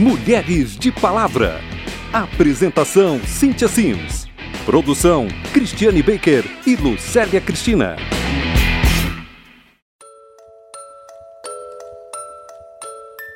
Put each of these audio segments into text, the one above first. Mulheres de Palavra. Apresentação: Cíntia Sims. Produção: Cristiane Baker e Lucélia Cristina.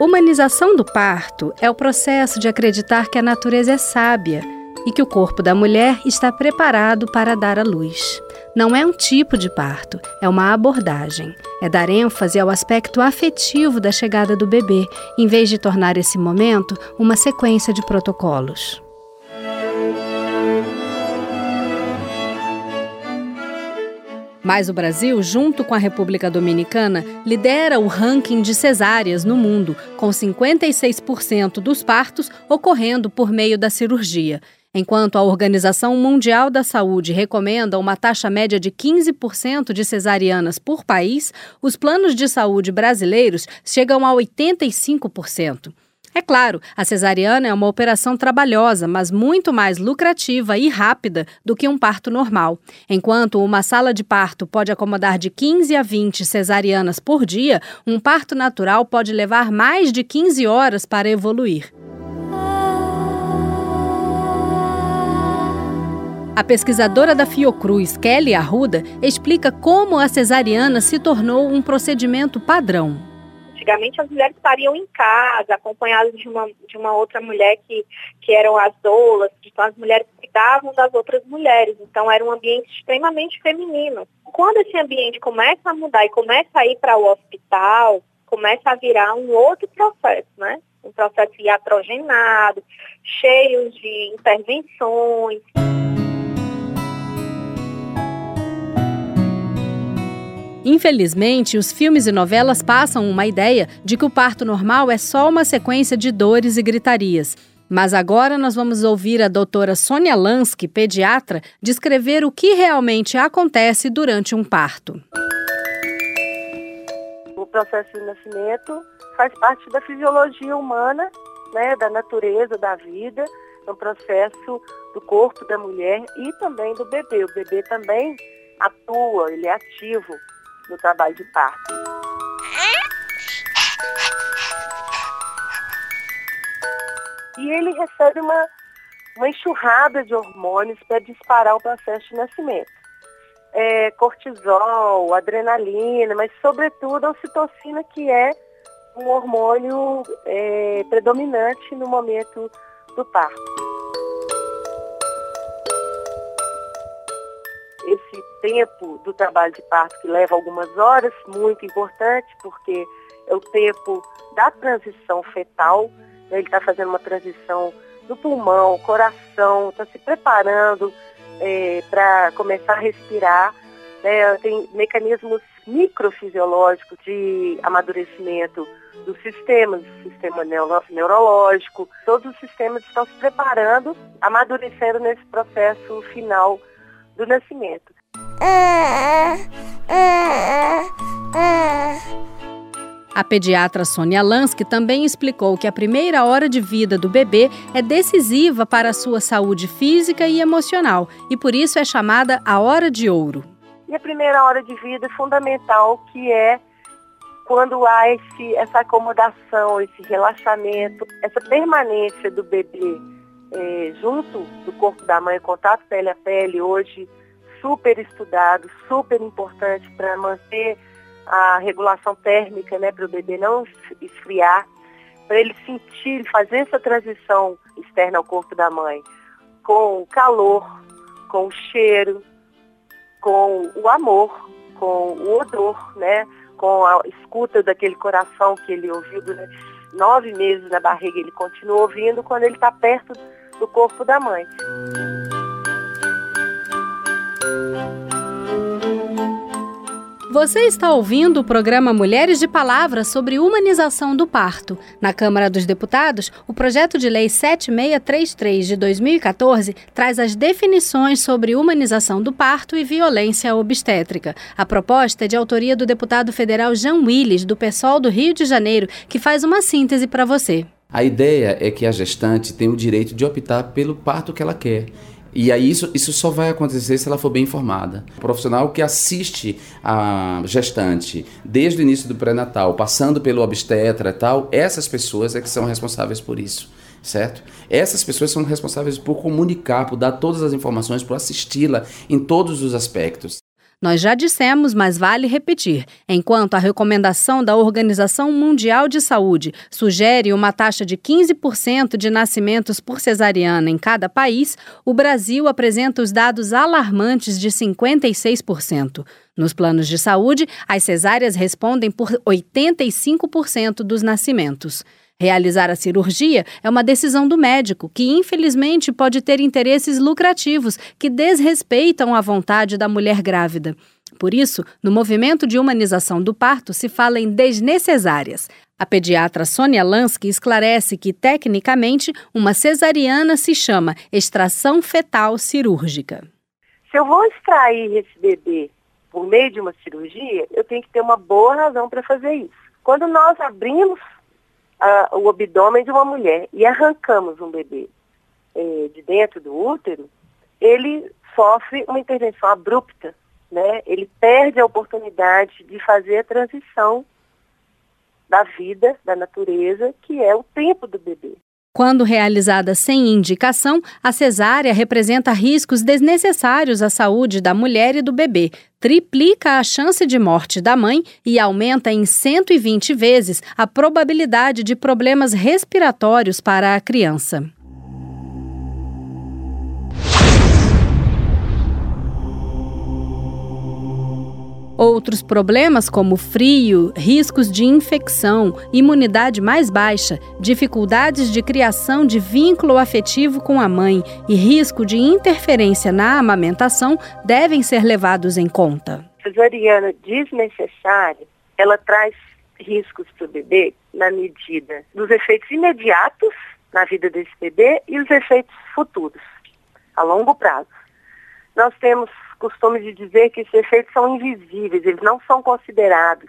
Humanização do parto é o processo de acreditar que a natureza é sábia e que o corpo da mulher está preparado para dar à luz. Não é um tipo de parto, é uma abordagem. É dar ênfase ao aspecto afetivo da chegada do bebê, em vez de tornar esse momento uma sequência de protocolos. Mas o Brasil, junto com a República Dominicana, lidera o ranking de cesáreas no mundo, com 56% dos partos ocorrendo por meio da cirurgia. Enquanto a Organização Mundial da Saúde recomenda uma taxa média de 15% de cesarianas por país, os planos de saúde brasileiros chegam a 85%. É claro, a cesariana é uma operação trabalhosa, mas muito mais lucrativa e rápida do que um parto normal. Enquanto uma sala de parto pode acomodar de 15 a 20 cesarianas por dia, um parto natural pode levar mais de 15 horas para evoluir. A pesquisadora da Fiocruz, Kelly Arruda, explica como a cesariana se tornou um procedimento padrão. Antigamente as mulheres pariam em casa, acompanhadas de uma outra mulher que eram as doulas, então as mulheres cuidavam das outras mulheres, então era um ambiente extremamente feminino. Quando esse ambiente começa a mudar e começa a ir para o hospital, começa a virar um outro processo, né? Um processo iatrogenado, cheio de intervenções. Infelizmente, os filmes e novelas passam uma ideia de que o parto normal é só uma sequência de dores e gritarias. Mas agora nós vamos ouvir a doutora Sônia Lansky, pediatra, descrever o que realmente acontece durante um parto. O processo de nascimento faz parte da fisiologia humana, né, da natureza, da vida, do processo do corpo da mulher e também do bebê. O bebê também atua, ele é ativo no trabalho de parto. E ele recebe uma enxurrada de hormônios para disparar o processo de nascimento. Cortisol, adrenalina, mas sobretudo a ocitocina, que é um hormônio predominante no momento do parto. Esse tempo do trabalho de parto, que leva algumas horas, muito importante, porque é o tempo da transição fetal, né? Ele está fazendo uma transição no pulmão, coração, está se preparando para começar a respirar, né? Tem mecanismos microfisiológicos de amadurecimento dos sistemas, do sistema neurológico, todos os sistemas estão se preparando, amadurecendo nesse processo final do nascimento. A pediatra Sônia Lansky também explicou que a primeira hora de vida do bebê é decisiva para a sua saúde física e emocional e por isso é chamada a hora de ouro. E a primeira hora de vida é fundamental, que é quando há essa acomodação, esse relaxamento, essa permanência do bebê junto do corpo da mãe, contato pele a pele, hoje super estudado, super importante para manter a regulação térmica, né, para o bebê não esfriar, para ele sentir, fazer essa transição externa ao corpo da mãe, com o calor, com o cheiro, com o amor, com o odor, né, com a escuta daquele coração que ele ouviu durante 9 meses na barriga, ele continua ouvindo quando ele está perto do corpo da mãe. Você está ouvindo o programa Mulheres de Palavra sobre humanização do parto. Na Câmara dos Deputados, o projeto de lei 7633 de 2014 traz as definições sobre humanização do parto e violência obstétrica. A proposta é de autoria do deputado federal Jean Wyllys, do PSOL do Rio de Janeiro, que faz uma síntese para você. A ideia é que a gestante tenha o direito de optar pelo parto que ela quer E aí isso só vai acontecer se ela for bem informada. O profissional que assiste a gestante desde o início do pré-natal, passando pelo obstetra e tal, essas pessoas é que são responsáveis por isso, certo? Essas pessoas são responsáveis por comunicar, por dar todas as informações, por assisti-la em todos os aspectos. Nós já dissemos, mas vale repetir. Enquanto a recomendação da Organização Mundial de Saúde sugere uma taxa de 15% de nascimentos por cesariana em cada país, o Brasil apresenta os dados alarmantes de 56%. Nos planos de saúde, as cesáreas respondem por 85% dos nascimentos. Realizar a cirurgia é uma decisão do médico, que infelizmente pode ter interesses lucrativos que desrespeitam a vontade da mulher grávida. Por isso, no movimento de humanização do parto, se fala em desnecessárias. A pediatra Sônia Lansky esclarece que, tecnicamente, uma cesariana se chama extração fetal cirúrgica. Se eu vou extrair esse bebê por meio de uma cirurgia, eu tenho que ter uma boa razão para fazer isso. Quando nós abrimos o abdômen de uma mulher e arrancamos um bebê de dentro do útero, ele sofre uma intervenção abrupta, né? Ele perde a oportunidade de fazer a transição da vida, da natureza, que é o tempo do bebê. Quando realizada sem indicação, a cesárea representa riscos desnecessários à saúde da mulher e do bebê, triplica a chance de morte da mãe e aumenta em 120 vezes a probabilidade de problemas respiratórios para a criança. Outros problemas como frio, riscos de infecção, imunidade mais baixa, dificuldades de criação de vínculo afetivo com a mãe e risco de interferência na amamentação devem ser levados em conta. A cesariana desnecessária, ela traz riscos para o bebê na medida dos efeitos imediatos na vida desse bebê e os efeitos futuros, a longo prazo. Nós temos costume de dizer que esses efeitos são invisíveis, eles não são considerados.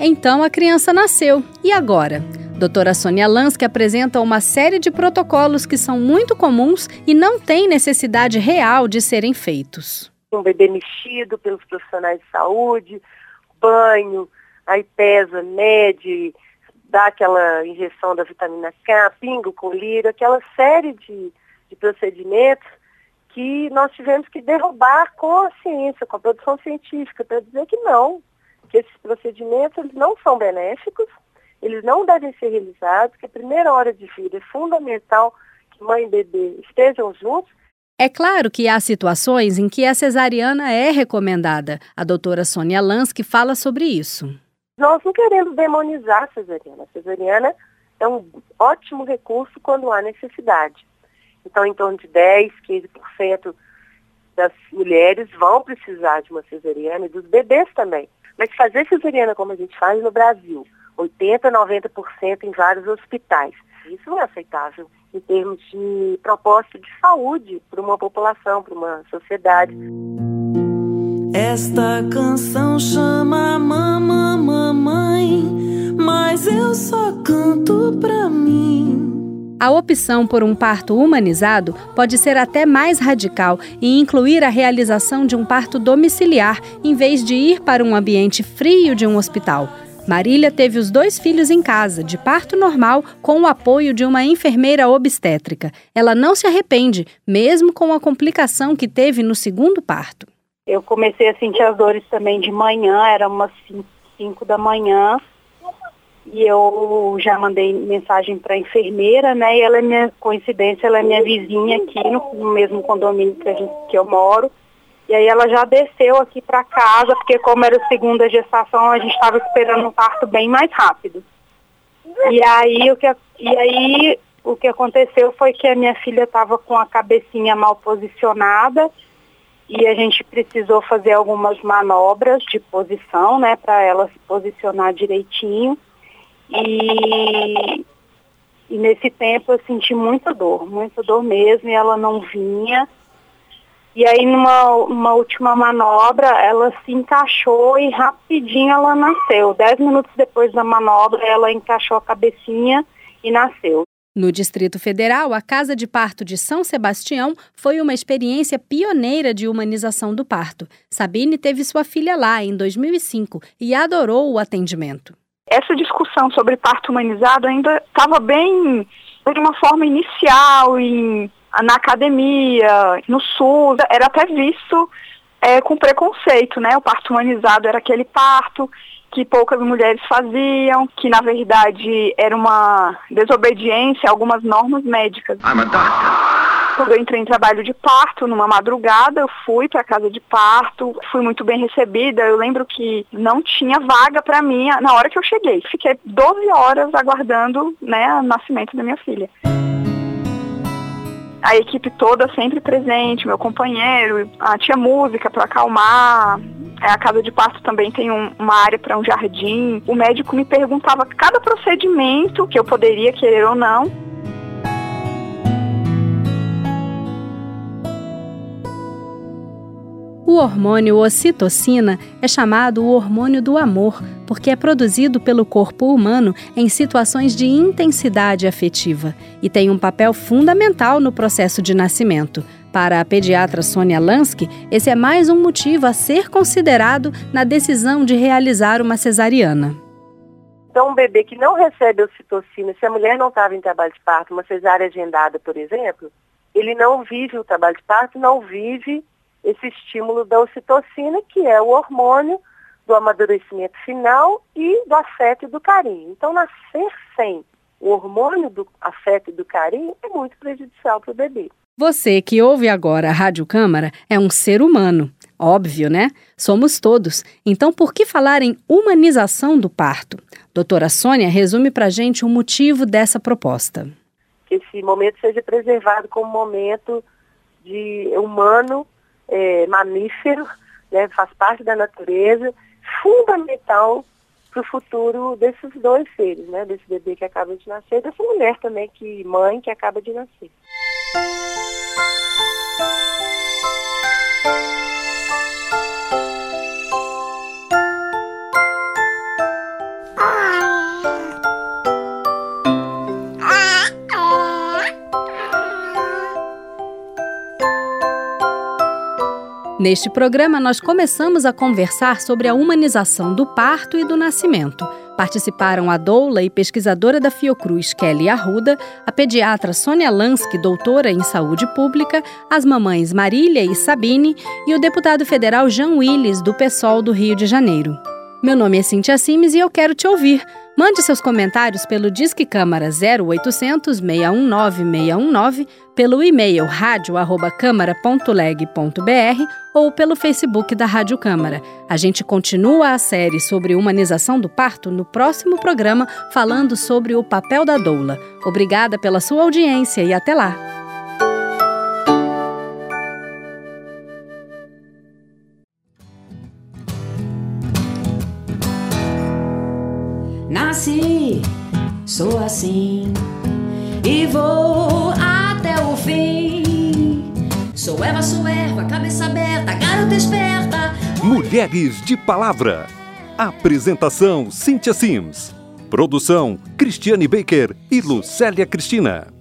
Então a criança nasceu. E agora? Doutora Sônia Lansky apresenta uma série de protocolos que são muito comuns e não tem necessidade real de serem feitos. Um bebê mexido pelos profissionais de saúde, banho, aí pesa, mede, dá aquela injeção da vitamina K, pingo, colírio, aquela série de procedimentos que nós tivemos que derrubar com a ciência, com a produção científica, para dizer que não, que esses procedimentos eles não são benéficos, eles não devem ser realizados, que a primeira hora de vida é fundamental que mãe e bebê estejam juntos. É claro que há situações em que a cesariana é recomendada. A doutora Sônia Lansky fala sobre isso. Nós não queremos demonizar a cesariana. A cesariana é um ótimo recurso quando há necessidade. Então, em torno de 10%, 15% das mulheres vão precisar de uma cesariana e dos bebês também. Mas fazer cesariana como a gente faz no Brasil, 80%, 90% em vários hospitais, isso não é aceitável em termos de propósito de saúde para uma população, para uma sociedade. Esta canção chama mamã, mamãe, mas eu só canto pra mim. A opção por um parto humanizado pode ser até mais radical e incluir a realização de um parto domiciliar, em vez de ir para um ambiente frio de um hospital. Marília teve os 2 filhos em casa, de parto normal, com o apoio de uma enfermeira obstétrica. Ela não se arrepende, mesmo com a complicação que teve no segundo parto. Eu comecei a sentir as dores também de manhã, era umas 5 da manhã, e eu já mandei mensagem para a enfermeira, né? E ela é minha, coincidência, ela é minha vizinha aqui no mesmo condomínio que eu moro. E aí ela já desceu aqui para casa, porque como era a segunda gestação, a gente estava esperando um parto bem mais rápido. E aí o que aconteceu foi que a minha filha estava com a cabecinha mal posicionada. E a gente precisou fazer algumas manobras de posição, né, para ela se posicionar direitinho. E nesse tempo eu senti muita dor mesmo, e ela não vinha. E aí numa última manobra ela se encaixou e rapidinho ela nasceu. 10 minutos depois da manobra ela encaixou a cabecinha e nasceu. No Distrito Federal, a Casa de Parto de São Sebastião foi uma experiência pioneira de humanização do parto. Sabine teve sua filha lá em 2005 e adorou o atendimento. Essa discussão sobre parto humanizado ainda estava bem, de uma forma inicial, na academia, no SUS, era até visto com preconceito, né? O parto humanizado era aquele parto que poucas mulheres faziam, que na verdade era uma desobediência a algumas normas médicas. Quando eu entrei em trabalho de parto, numa madrugada, eu fui para a casa de parto, fui muito bem recebida. Eu lembro que não tinha vaga para mim na hora que eu cheguei. Fiquei 12 horas aguardando, né, o nascimento da minha filha. A equipe toda sempre presente, meu companheiro, tinha música para acalmar. A casa de parto também tem uma área para um jardim. O médico me perguntava cada procedimento que eu poderia querer ou não. O hormônio ocitocina é chamado o hormônio do amor, porque é produzido pelo corpo humano em situações de intensidade afetiva e tem um papel fundamental no processo de nascimento. Para a pediatra Sônia Lansky, esse é mais um motivo a ser considerado na decisão de realizar uma cesariana. Então, um bebê que não recebe ocitocina, se a mulher não estava em trabalho de parto, uma cesárea agendada, por exemplo, ele não vive o trabalho de parto, não vive esse estímulo da ocitocina, que é o hormônio do amadurecimento final e do afeto e do carinho. Então, nascer sem o hormônio do afeto e do carinho é muito prejudicial para o bebê. Você que ouve agora a Rádio Câmara é um ser humano. Óbvio, né? Somos todos. Então, por que falar em humanização do parto? Doutora Sônia resume para a gente o motivo dessa proposta. Que esse momento seja preservado como momento de humano, mamífero, né, faz parte da natureza, fundamental para o futuro desses dois seres, né, desse bebê que acaba de nascer, dessa mulher também, que mãe que acaba de nascer. Neste programa, nós começamos a conversar sobre a humanização do parto e do nascimento. Participaram a doula e pesquisadora da Fiocruz, Kelly Arruda, a pediatra Sônia Lansky, doutora em saúde pública, as mamães Marília e Sabine e o deputado federal Jean Wyllys, do PSOL do Rio de Janeiro. Meu nome é Cíntia Sims e eu quero te ouvir. Mande seus comentários pelo Disque Câmara 0800 619 619, pelo e-mail radio@câmara.leg.br ou pelo Facebook da Rádio Câmara. A gente continua a série sobre humanização do parto no próximo programa, falando sobre o papel da doula. Obrigada pela sua audiência e até lá! Nasci, sou assim e vou até o fim. Sou Eva Soer, com a cabeça aberta, garota esperta. Mulheres de Palavra. Apresentação: Cíntia Sims. Produção: Cristiane Baker e Lucélia Cristina.